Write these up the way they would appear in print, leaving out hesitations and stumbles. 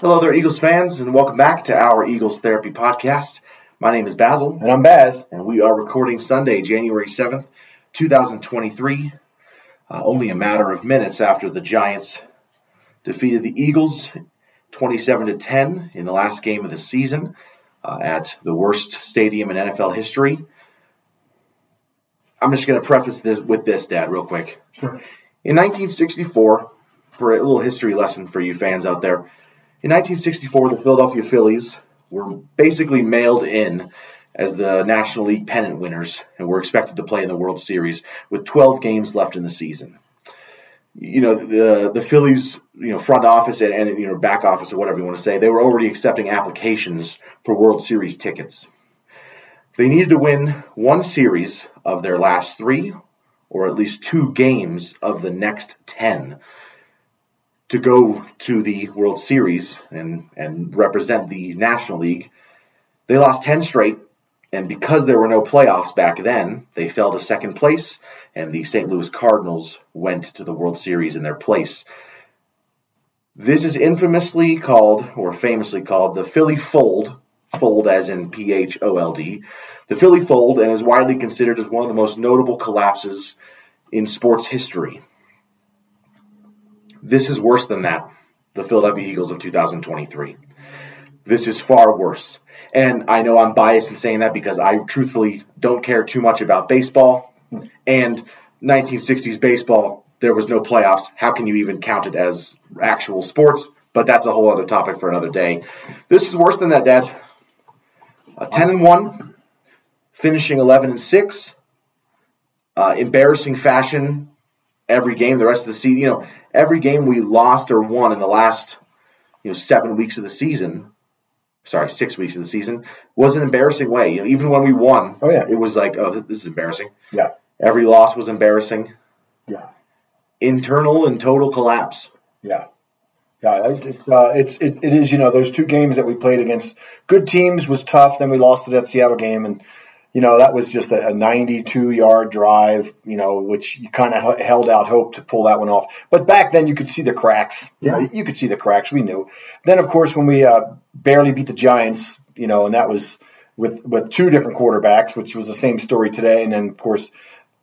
Hello there, Eagles fans, and welcome back to our Eagles Therapy Podcast. My name is Basil. And I'm Baz. And we are recording Sunday, January 7th, 2023, only a matter of minutes after the Giants defeated the Eagles 27-10 in the last game of the season at the worst stadium in NFL history. I'm just going to preface this with this, Dad, real quick. Sure. In 1964, for a little history lesson for you fans out there, in 1964, the Philadelphia Phillies were basically mailed in as the National League pennant winners and were expected to play in the World Series with 12 games left in the season. You know, the Phillies, you know, front office and you know, back office or whatever you want to say, they were already accepting applications for World Series tickets. They needed to win one series of their last three or at least two games of the next 10 to go to the World Series and represent the National League. They lost 10 straight, and because there were no playoffs back then, they fell to second place, and the St. Louis Cardinals went to the World Series in their place. This is infamously called, or famously called, the Philly Fold, fold as in P-H-O-L-D, the Philly Fold, and is widely considered as one of the most notable collapses in sports history. This is worse than that, the Philadelphia Eagles of 2023. This is far worse. And I know I'm biased in saying that because I truthfully don't care too much about baseball. And 1960s baseball, there was no playoffs. How can you even count it as actual sports? But that's a whole other topic for another day. This is worse than that, Dad. 10-1, finishing 11-6, embarrassing fashion. Every game, the rest of the season, you know, every game we lost or won in the last, 7 weeks of the season, 6 weeks of the season, was an embarrassing way. You know, even when we won, it was like, this is embarrassing. Yeah. Every loss was embarrassing. Yeah. Internal and total collapse. Yeah. Yeah, it is, those two games that we played against good teams was tough. Then we lost to that Seattle game, and that was just a 92-yard drive, which you kind of held out hope to pull that one off. But back then you could see the cracks. Yeah. You could see the cracks. We knew. Then, of course, when we barely beat the Giants, and that was with two different quarterbacks, which was the same story today. And then, of course,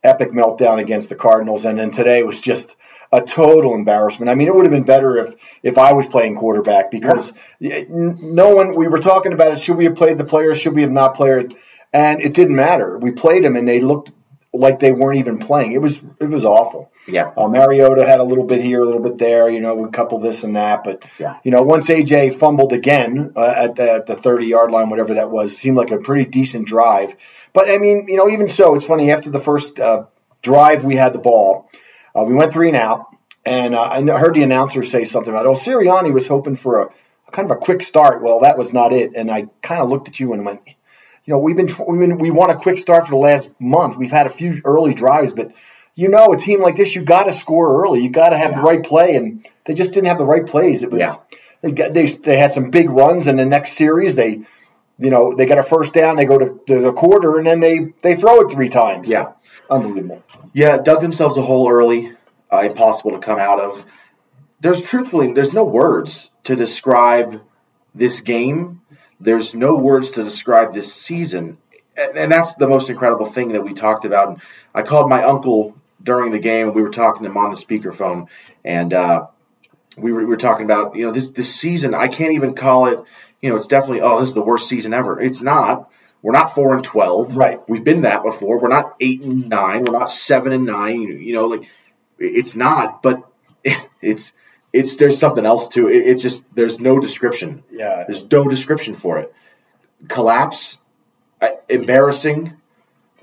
epic meltdown against the Cardinals. And then today was just a total embarrassment. I mean, it would have been better if I was playing quarterback because no one – we were talking about it. Should we have played the player? Should we have not played? And it didn't matter. We played them, and they looked like they weren't even playing. It was awful. Yeah. Mariota had a little bit here, a little bit there. A couple this and that. But once AJ fumbled again at the 30-yard line, whatever that was, it seemed like a pretty decent drive. But I mean, even so, it's funny. After the first drive, we had the ball. We went 3-and-out, and I heard the announcer say something about, Sirianni was hoping for a kind of a quick start. Well, that was not it. And I kind of looked at you and went. We want a quick start for the last month. We've had a few early drives, but a team like this, you got to score early. You got to have the right play, and they just didn't have the right plays. It was they had some big runs in the next series. They, they got a first down. They go to the quarter, and then they throw it three times. Yeah, unbelievable. Yeah, dug themselves a hole early, impossible to come out of. There's no words to describe this game. There's no words to describe this season, and that's the most incredible thing that we talked about. And I called my uncle during the game, and we were talking to him on the speakerphone, and we were talking about, this season, I can't even call it, it's definitely, this is the worst season ever. It's not. We're not 4-12. Right. We've been that before. We're not 8-9. We're not 7-9. It's not, but it's – there's something else to it. It just there's no description. Yeah, there's no description for it. Collapse, embarrassing,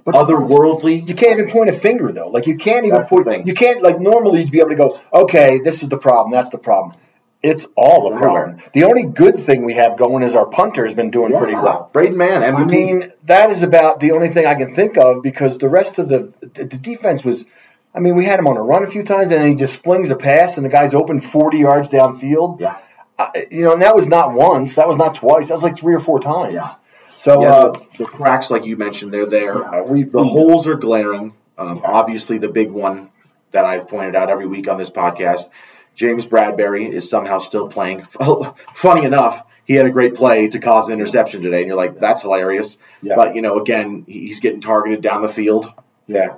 but otherworldly. You can't even point a finger though. You can't even point. You can't normally you'd be able to go, okay, this is the problem. That's the problem. It's all the problem. The only good thing we have going is our punter has been doing pretty well. Braden Mann, MVP. I mean, that is about the only thing I can think of because the rest of the defense was. I mean, we had him on a run a few times, and he just flings a pass, and the guy's open 40 yards downfield. Yeah, and that was not once, that was not twice, that was like three or four times. Yeah. So the cracks, like you mentioned, they're there. Yeah, the holes are glaring. Obviously, the big one that I've pointed out every week on this podcast James Bradberry is somehow still playing. Funny enough, he had a great play to cause an interception today, and you're like, that's hilarious. Yeah. But, you know, again, he's getting targeted down the field. Yeah.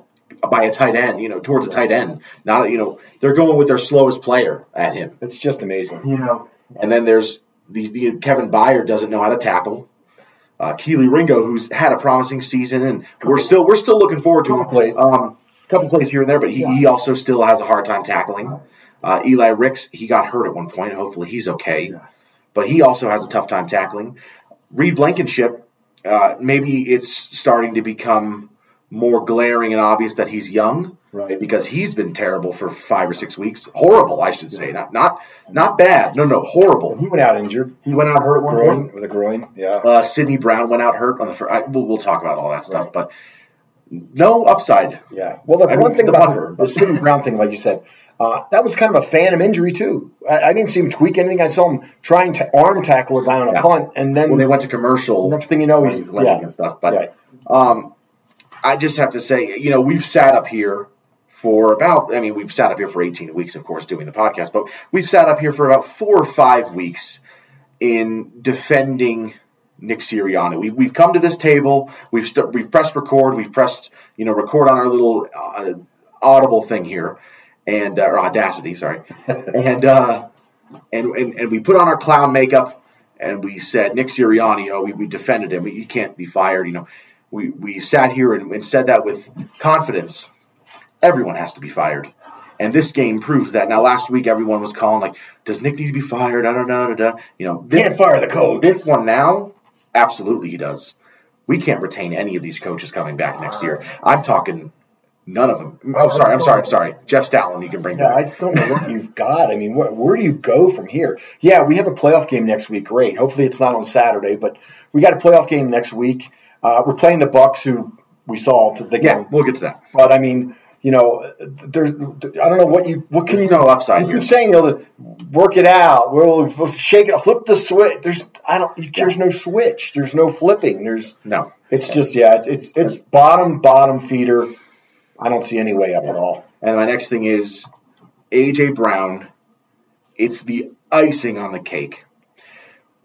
By a tight end, you know, towards a tight end. Not, you know, they're going with their slowest player at him. It's just amazing. You know. And then there's the Kevin Byard doesn't know how to tackle. Keely Ringo, who's had a promising season, and we're still looking forward to him. A couple plays here and there, but he also still has a hard time tackling. Eli Ricks, he got hurt at one point. Hopefully he's okay. Yeah. But he also has a tough time tackling. Reed Blankenship, maybe it's starting to become more glaring and obvious that he's young, right? Because he's been terrible for 5 or 6 weeks. Horrible, I should say. Not bad. No, horrible. And he went out injured. He went out hurt one point. With a groin, yeah. Sidney Brown went out hurt on the first. We'll talk about all that stuff, but no upside. Yeah. Well, look, one thing about the Sidney Brown thing, like you said, that was kind of a phantom injury too. I didn't see him tweak anything. I saw him trying to arm tackle a guy on a punt, and then when they went to commercial, next thing you know, he's limping and stuff. But I just have to say, you know, we've sat up here for we've sat up here for 18 weeks, of course, doing the podcast, but we've sat up here for about 4 or 5 weeks in defending Nick Sirianni. We've come to this table. We've pressed record. We've pressed, you know, record on our little Audible thing here, and or Audacity, sorry, and we put on our clown makeup and we said Nick Sirianni. Oh, we defended him. He can't be fired, you know. We sat here and said that with confidence. Everyone has to be fired. And this game proves that. Now, last week, everyone was calling, like, does Nick need to be fired? I don't know. You know, can't fire the coach. This one now, absolutely he does. We can't retain any of these coaches coming back next year. I'm talking none of them. Oh, sorry. I'm sorry. Jeff Stoutland, you can bring back. I just don't know what you've got. I mean, where do you go from here? Yeah, we have a playoff game next week. Great. Hopefully it's not on Saturday, but we got a playoff game next week. We're playing the Bucks, who we saw to the game. Yeah, we'll get to that. But I mean, you know, I don't know what can you know upside. You keep saying, you know, work it out. We'll shake it. Flip the switch. There's no switch. There's no flipping. There's no. It's just it's bottom feeder. I don't see any way up at all. And my next thing is AJ Brown. It's the icing on the cake.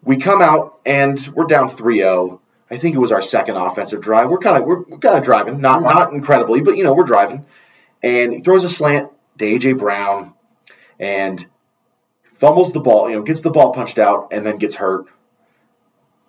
We come out and we're down 3-0. I think it was our second offensive drive. We're kind of driving, not incredibly, but you know, we're driving. And he throws a slant to A.J. Brown and fumbles the ball, you know, gets the ball punched out and then gets hurt.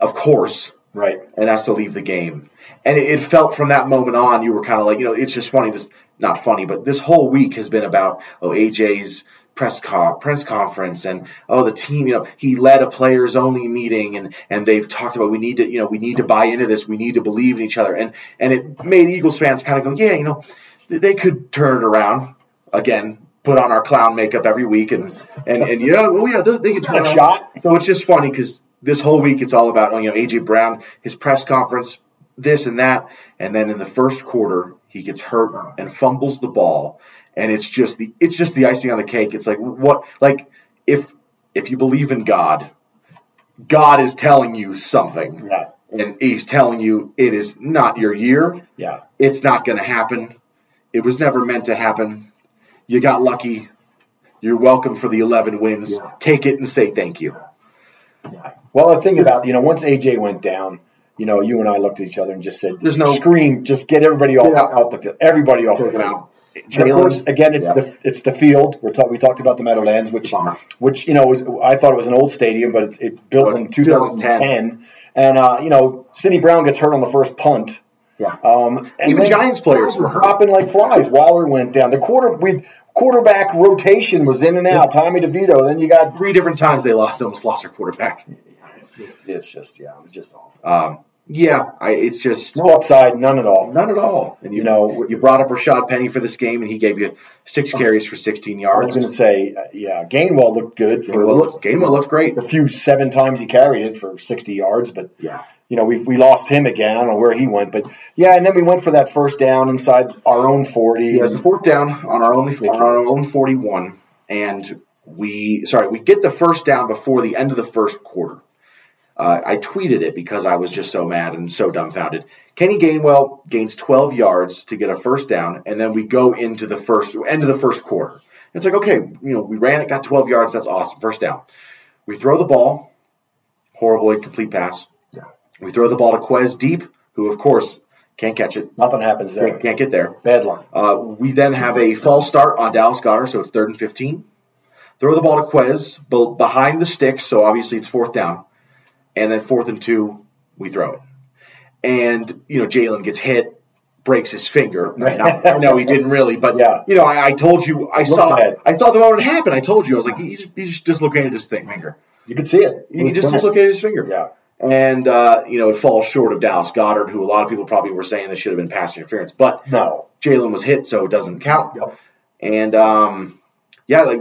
Of course. Right. And has to leave the game. And it felt from that moment on, you were kind of like, you know, it's just funny. Not funny, but this whole week has been about, oh, A.J.'s press conference and the team, you know, he led a players only meeting and they've talked about we need to buy into this, we need to believe in each other, and it made Eagles fans kind of go, yeah, you know, they could turn it around again, put on our clown makeup every week and yeah, well, yeah, they could turn a shot. So it's just funny because this whole week it's all about, you know, AJ Brown, his press conference, this and that, and then in the first quarter he gets hurt and fumbles the ball. And it's just the icing on the cake. It's like, what, like if you believe in God, God is telling you something. Yeah. And he's telling you it is not your year. Yeah. It's not going to happen. It was never meant to happen. You got lucky. You're welcome for the 11 wins. Yeah. Take it and say thank you. Yeah. Well, the thing about, you know, once AJ went down, you know, you and I looked at each other and just said, scream, just get everybody off the field. Everybody off the field. And of course, again, it's the field. We talked about the Meadowlands, which you know, I thought it was an old stadium, but it built in 2010. And you know, Sidney Brown gets hurt on the first punt. Yeah. And even Giants players were dropping like flies. Waller went down. The quarterback rotation was in and out. Yeah. Tommy DeVito. Then you got three different times they almost lost their quarterback. It's just awful. Yeah, it's just no upside, none at all. None at all. And you know, you brought up Rashad Penny for this game, and he gave you 6 carries for 16 yards. I was going to say, Gainwell looked good. Gainwell looked great. The few 7 times he carried it for 60 yards, but yeah. You know, we lost him again. I don't know where he went, but yeah, and then we went for that first down inside our own 40. Yeah, it was the fourth down on our own 41, and we get the first down before the end of the first quarter. I tweeted it because I was just so mad and so dumbfounded. Kenny Gainwell gains 12 yards to get a first down, and then we go into the end of the first quarter. It's like, okay, we ran it, got 12 yards. That's awesome. First down. We throw the ball. Horrible incomplete pass. Yeah. We throw the ball to Quez deep, who, of course, can't catch it. Nothing happens there. Can't get there. Bad luck. We then have a false start on Dallas Goedert, so it's 3rd and 15. Throw the ball to Quez behind the sticks, so obviously it's 4th down. And then 4th and 2, we throw it. And, Jalen gets hit. Breaks his finger. No, he didn't really. But yeah. I told you. I saw the moment it happened. I told you. I was like, he just dislocated his finger. You could see it. He just dislocated his finger. Yeah. And it falls short of Dallas Goedert, who a lot of people probably were saying this should have been pass interference. But no, Jalen was hit, so it doesn't count. Yep. And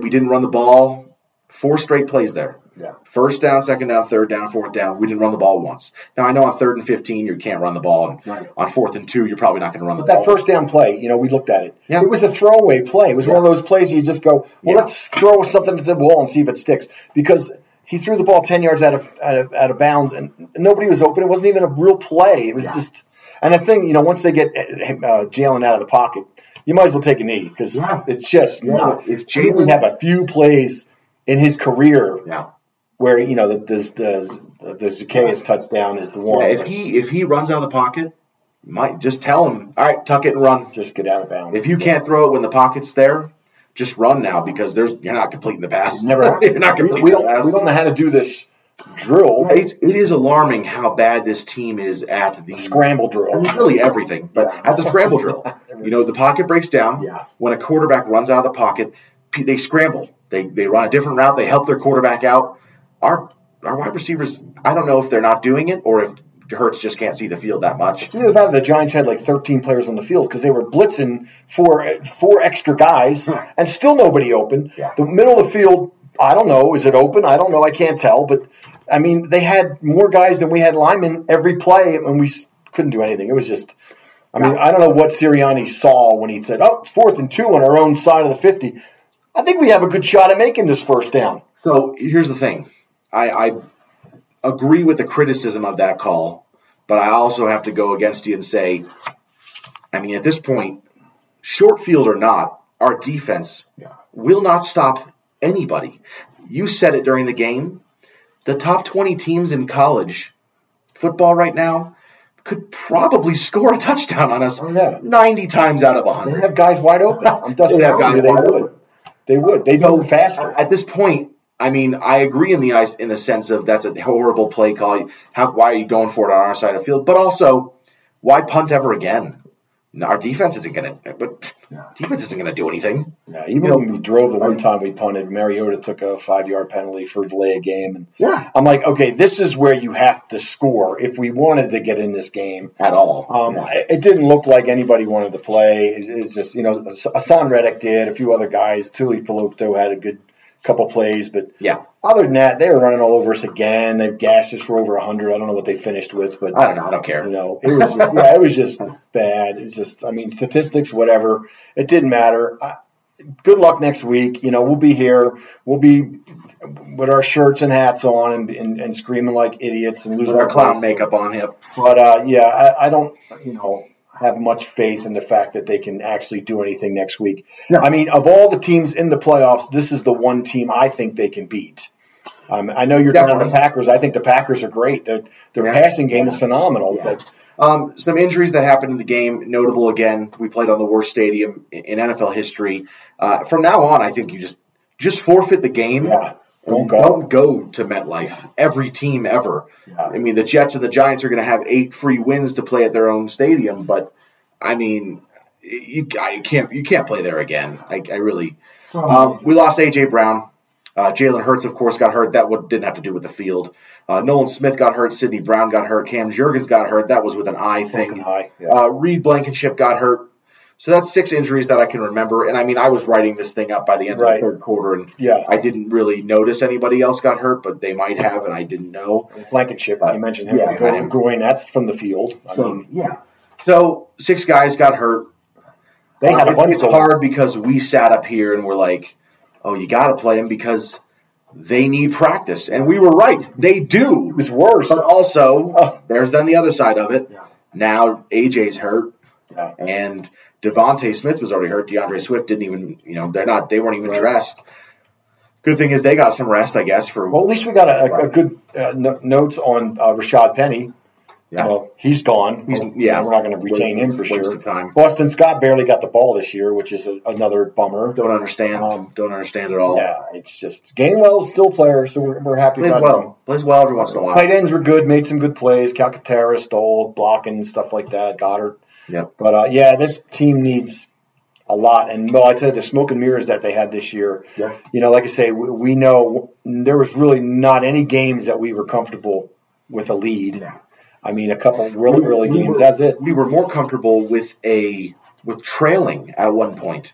we didn't run the ball 4 straight plays there. Yeah. 1st down, 2nd down, 3rd down, 4th down. We didn't run the ball once. Now, I know on 3rd and 15, you can't run the ball. And right. On 4th and 2, you're probably not going to run the ball. But that 1st down play, we looked at it. Yeah. It was a throwaway play. It was one of those plays you just go, let's throw something at the wall and see if it sticks. Because he threw the ball 10 yards out of bounds, and nobody was open. It wasn't even a real play. It was just – and I think, once they get Jalen out of the pocket, you might as well take a knee because it's just – if Jalen would have a few plays in his career where the Zacchaeus touchdown is the one. Yeah, if he runs out of the pocket, you might just tell him, all right, tuck it and run. Just get out of bounds. If you can't throw it when the pocket's there, just run now because you're not completing the pass. You're not completing the pass. We don't know how to do this drill. It is alarming how bad this team is at the scramble drill. Really everything, but at the scramble drill, the pocket breaks down. Yeah. When a quarterback runs out of the pocket, they scramble. They run a different route. They help their quarterback out. Our wide receivers, I don't know if they're not doing it or if Hurts just can't see the field that much. It's either that the Giants had 13 players on the field because they were blitzing four extra guys and still nobody open. Yeah. The middle of the field, I don't know. Is it open? I don't know. I can't tell. But, they had more guys than we had linemen every play, and we couldn't do anything. It was just – I don't know what Sirianni saw when he said, oh, 4th and 2 on our own side of the 50. I think we have a good shot at making this 1st down. So here's the thing. I agree with the criticism of that call, but I also have to go against you and say, at this point, short field or not, our defense will not stop anybody. You said it during the game. The top 20 teams in college football right now could probably score a touchdown on us 90 times out of 100. They have guys wide open. I'm just telling you, they would. They would. They move faster. At this point, I agree in the sense of that's a horrible play call. Why are you going for it on our side of the field? But also, why punt ever again? Our defense isn't going to. But defense isn't going to do anything. Yeah, even when we drove the one time we punted, Mariota took a 5-yard penalty for delay of game. And I'm like, okay, this is where you have to score if we wanted to get in this game at all. It didn't look like anybody wanted to play. It's just Hassan Reddick did, a few other guys. Tuli Palopto had a good couple plays, but other than that, they were running all over us again. They gashed us for over 100. I don't know what they finished with, but I don't know. I don't care. It was just, it was just bad. It's just, statistics, whatever. It didn't matter. Good luck next week. We'll be here. We'll be with our shirts and hats on and screaming like idiots and losing our clown makeup on him. But I don't, have much faith in the fact that they can actually do anything next week. No. Of all the teams in the playoffs, this is the one team I think they can beat. I know you're down on the Packers. I think the Packers are great. Their passing game is phenomenal. Yeah. But some injuries that happened in the game, notable again. We played on the worst stadium in NFL history. From now on, I think you just forfeit the game. Yeah. Don't go to MetLife. Every team ever. Yeah. The Jets and the Giants are going to have 8 free wins to play at their own stadium, but you can't play there again. I really. We lost A.J. Brown. Jalen Hurts, of course, got hurt. That didn't have to do with the field. Nolan Smith got hurt. Sidney Brown got hurt. Cam Jurgens got hurt. That was with an eye thing. Reed Blankenship got hurt. So that's 6 injuries that I can remember. And, I was writing this thing up by the end of the 3rd quarter, and I didn't really notice anybody else got hurt, but they might have, and I didn't know. Blankenship, you mentioned him. Yeah, groin, that's from the field. So 6 guys got hurt. They had a bunch. It's hard because we sat up here and we're like, oh, you got to play them because they need practice. And we were right. They do. It was worse. But also, there's then the other side of it. Yeah. Now AJ's hurt. And Devontae Smith was already hurt. DeAndre Swift didn't even, they weren't even right. dressed. Good thing is they got some rest, I guess. Well, at least we got a good notes on Rashad Penny. Yeah. Well, he's gone. We're not going to retain him for sure. Boston Scott barely got the ball this year, which is another bummer. Don't understand at all. Yeah, it's just Gainwell's still player, so we're happy about him. Plays well every once in a while. Tight ends were good, made some good plays. Calcaterra stole, blocking, stuff like that. Goddard. Yep. But, this team needs a lot. And, I tell you, the smoke and mirrors that they had this year, like I say, we know there was really not any games that we were comfortable with a lead. Yeah. I mean, a couple really early games. That's it. We were more comfortable with trailing at one point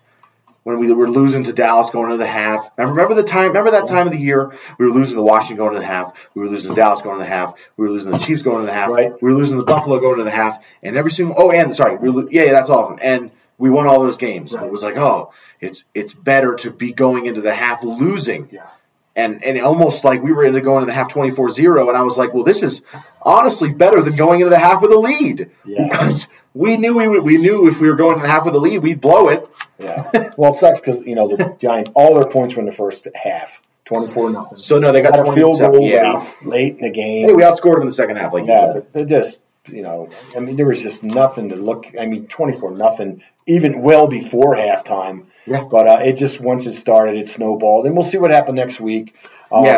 when we were losing to Dallas going into the half. I remember that time of the year we were losing to Washington going into the half. We were losing to Dallas going into the half. We were losing to the Chiefs going into the half. Right. We were losing to Buffalo going into the half. And every single. Oh, and sorry, that's all of them. And we won all those games. Right. And it was like, it's better to be going into the half losing. Yeah. And almost like we were into going into the half 24-0, and I was like, well, this is honestly better than going into the half with a lead. Yeah. Because we knew we knew if we were going into the half with a lead, we'd blow it. Yeah. Well, it sucks because, the Giants, all their points were in the first half, 24-0. So, no, they got a field goal late in the game. Hey, we outscored them in the second half. But just, there was just nothing to look – 24-0, even well before halftime. Yeah. But it just once it started, it snowballed, and we'll see what happened next week.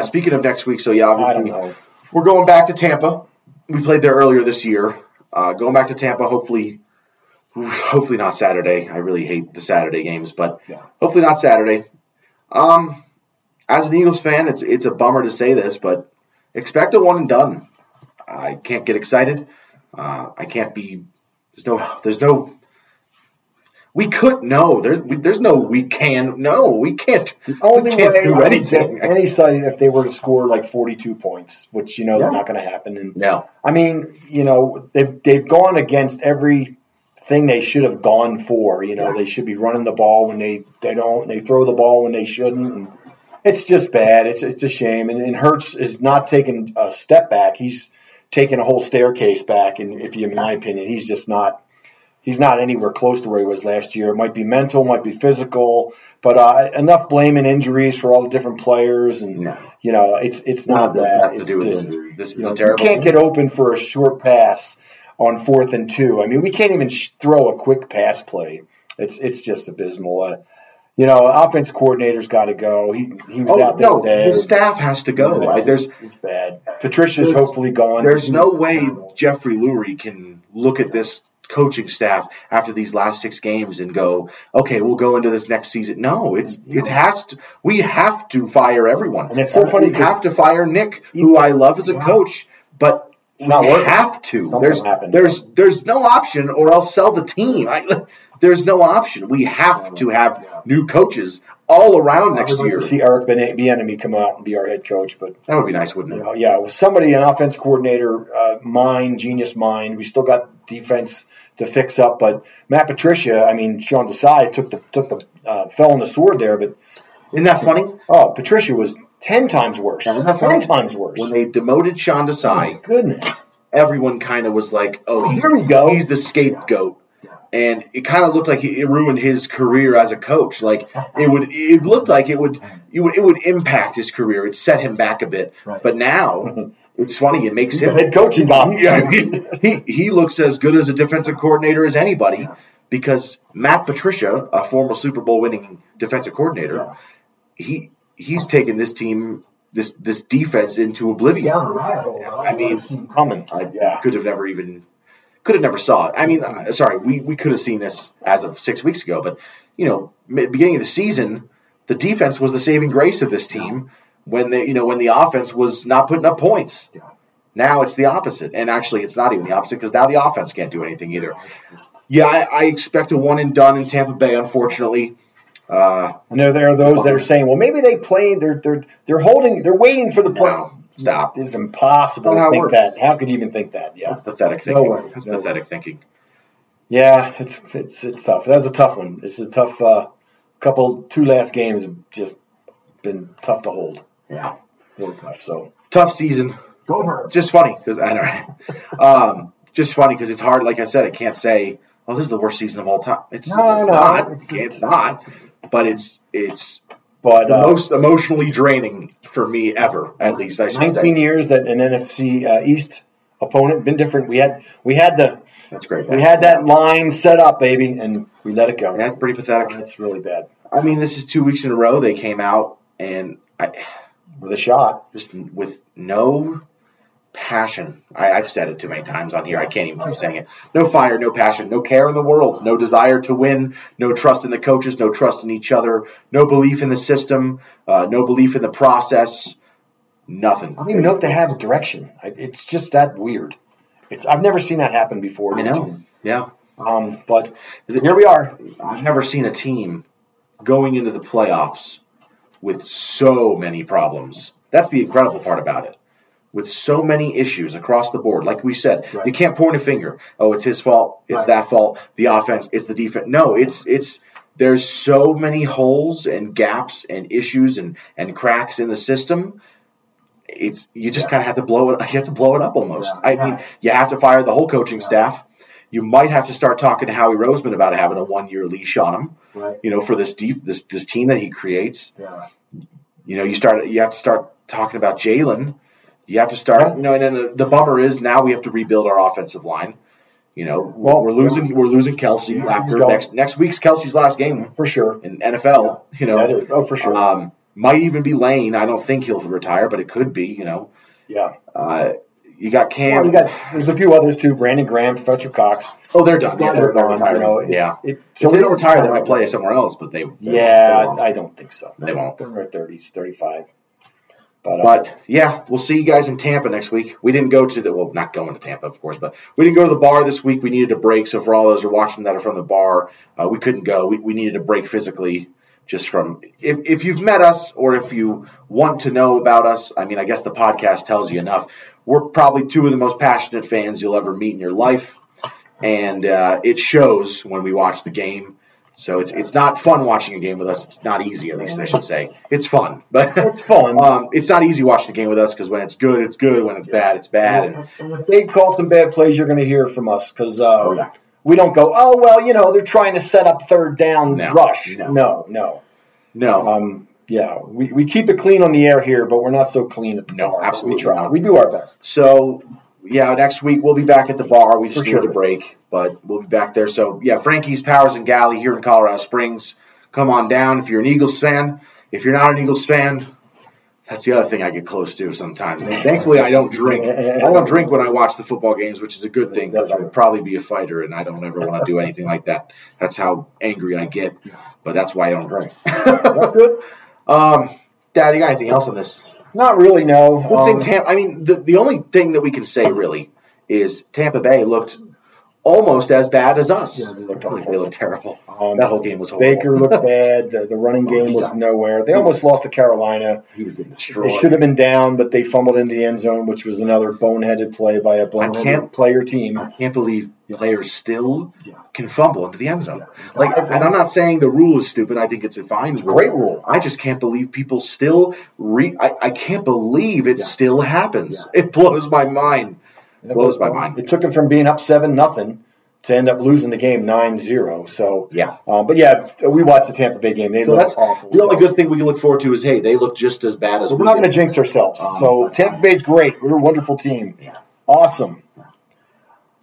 Speaking of next week, obviously we're going back to Tampa. We played there earlier this year. Going back to Tampa, hopefully not Saturday. I really hate the Saturday games, but hopefully not Saturday. As an Eagles fan, it's a bummer to say this, but expect a one and done. I can't get excited. I can't be. There's no. We could no. There's no. We can no. We can't. The only we can't way do anything. Any side if they were to score like 42 points, which is not going to happen. And no. They've gone against everything they should have gone for. They should be running the ball when they don't. They throw the ball when they shouldn't. And it's just bad. It's a shame. And Hurts is not taking a step back. He's taking a whole staircase back. And in my opinion, he's just not. He's not anywhere close to where he was last year. It might be mental, might be physical, but enough blame and injuries for all the different players, and it's not that. This has to do with injuries. This is terrible. You can't get open for a short pass on 4th and 2. We can't even throw a quick pass play. It's just abysmal. Offensive coordinator's got to go. He was out there today. His staff has to go. It's bad. Patricia's hopefully gone. There's no way Jeffrey Lurie can look at this coaching staff after these last 6 games and go, okay, we'll go into this next season. No, it has to. We have to fire everyone. And it's so funny. We have to fire Nick, who I love as a coach, but we have to. There's no option, or else sell the team. There's no option. We have to have new coaches all around next year. To see Eric Bieniemy come out and be our head coach, but that would be nice, wouldn't it? With somebody, an offense coordinator, genius mind. We still got defense to fix up, but Matt Patricia, Sean Desai fell on the sword there. But isn't that funny? Oh, Patricia was 10 times worse. 10 times worse when they demoted Sean Desai. Oh, my goodness, everyone kind of was like, "Oh, here we go. He's the scapegoat." And it kind of looked like it ruined his career as a coach. Like it looked like it would impact his career. It set him back a bit. Right. But now it's funny. It makes him a head coaching bomb. He looks as good as a defensive coordinator as anybody because Matt Patricia, a former Super Bowl winning defensive coordinator, he's taken this team. This defense into oblivion. Yeah, right. I could have never even. Could have never saw it. We could have seen this as of 6 weeks ago, but, beginning of the season, the defense was the saving grace of this team when the offense was not putting up points. Yeah. Now it's the opposite, and actually it's not even the opposite because now the offense can't do anything either. Yeah, I expect a one and done in Tampa Bay, unfortunately. And there are those that are saying, well, maybe they played. They're holding. They're waiting for the play. No, stop. It's impossible to think that. How could you even think that? Yeah, that's pathetic thinking. No way. That's pathetic thinking. Yeah, it's tough. That was a tough one. This is a tough two last games have just been tough to hold. Yeah, really tough. So tough season. Go Birds. Just funny because it's hard. Like I said, I can't say oh, this is the worst season of all time. It's not. It's not, but the most emotionally draining for me ever, at least. I should 19 say. Years that an NFC East opponent been different. We had the that's great. We had that line set up, baby, and we let it go. Yeah, that's pretty pathetic. That's really bad. I mean, this is 2 weeks in a row they came out and with a shot, just with no passion. I've said it too many times on here. I can't even keep saying it. No fire, no passion, no care in the world, no desire to win, no trust in the coaches, no trust in each other, no belief in the system, no belief in the process, nothing. I don't even know if they have a direction. It's just that weird. I've never seen that happen before. I know. Yeah. But here we are. I've never seen a team going into the playoffs with so many problems. That's the incredible part about it. With so many issues across the board, like we said, right. You can't point a finger. Oh, it's his fault. It's right. That fault. The offense. It's the defense. No, it's. There's so many holes and gaps and issues and cracks in the system. It's you just kind of have to blow it. You have to blow it up almost. Yeah. I mean, you have to fire the whole coaching staff. You might have to start talking to Howie Roseman about having a 1-year leash on him. Right. You know, for this team that he creates. Yeah. You know, you have to start talking about Jalen. You have to start, you know, and then the bummer is now we have to rebuild our offensive line. You know, we're losing Kelsey after next week's Kelsey's last game for sure in NFL. Yeah. You know, that is, for sure. Might even be Lane. I don't think he'll retire, but it could be. You know, yeah. You got Cam. Well, there's a few others too. Brandon Graham, Fletcher Cox. Oh, they're done. Yeah, they're done. You know, so if they don't retire, they might play somewhere else. But they won't. I don't think so. They won't. They're in their 30s, 35. But yeah, we'll see you guys in Tampa next week. We didn't go to not going to Tampa, of course, but we didn't go to the bar this week. We needed a break. So for all those who are watching that are from the bar, we couldn't go. We needed a break physically just from – if you've met us or if you want to know about us, I mean, I guess the podcast tells you enough. We're probably two of the most passionate fans you'll ever meet in your life, and it shows when we watch the game. So it's not fun watching a game with us. It's not easy, at least I should say. It's fun, but it's fun. It's not easy watching a game with us because when it's good, it's good. When it's bad, it's bad. And if they call some bad plays, you're going to hear from us because we don't go. Oh well, you know they're trying to set up third down rush. No. Yeah, we keep it clean on the air here, but we're not so clean at the bar. Absolutely, we try. Not. We do our best. So. Yeah, next week we'll be back at the bar. We just need a break, but we'll be back there. So, yeah, Frankie's Powers and Galley here in Colorado Springs. Come on down if you're an Eagles fan. If you're not an Eagles fan, that's the other thing I get close to sometimes. Thankfully, I don't drink. I don't drink when I watch the football games, which is a good thing because I would probably be a fighter, and I don't ever want to do anything like that. That's how angry I get, but that's why I don't drink. That's good. Dad, you got anything else on this? Not really, no. The only thing that we can say really is Tampa Bay looked almost as bad as us. Yeah, they looked terrible. That whole game was horrible. Baker looked bad. The running game was nowhere. They almost lost to Carolina. He was getting destroyed. They should have been down, but they fumbled in the end zone, which was another boneheaded play by a boneheaded player team. I can't believe players still can fumble into the end zone. Yeah. And I'm not saying the rule is stupid. I think it's a fine rule. Great rule. I just can't believe people still I can't believe it still happens. Yeah. It blows my mind. It took them from being up 7-0 to end up losing the game 9-0. So we watched the Tampa Bay game. They looked awful. The only good thing we can look forward to is they look just as bad as we did. We're not going to jinx ourselves. So Tampa Bay's great. We're a wonderful team. Yeah. Awesome.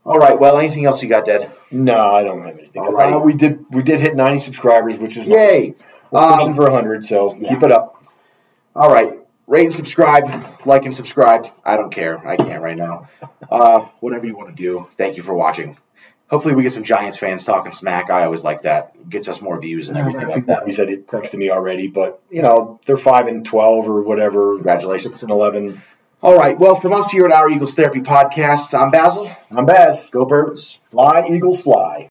All right. Well, anything else you got, Dad? No, I don't have anything. All right. We did hit 90 subscribers, which is yay. Nice. We're pushing for 100, so keep it up. All right. Rate and subscribe, like and subscribe. I don't care. I can't right now. Whatever you want to do. Thank you for watching. Hopefully we get some Giants fans talking smack. I always like that. It gets us more views and everything like that. He said it texted me already, but, you know, they're 5-12 or whatever. Congratulations. 6-11. All right. Well, from us here at our Eagles Therapy Podcast, I'm Basil. I'm Baz. Go Birds. Fly, Eagles, fly.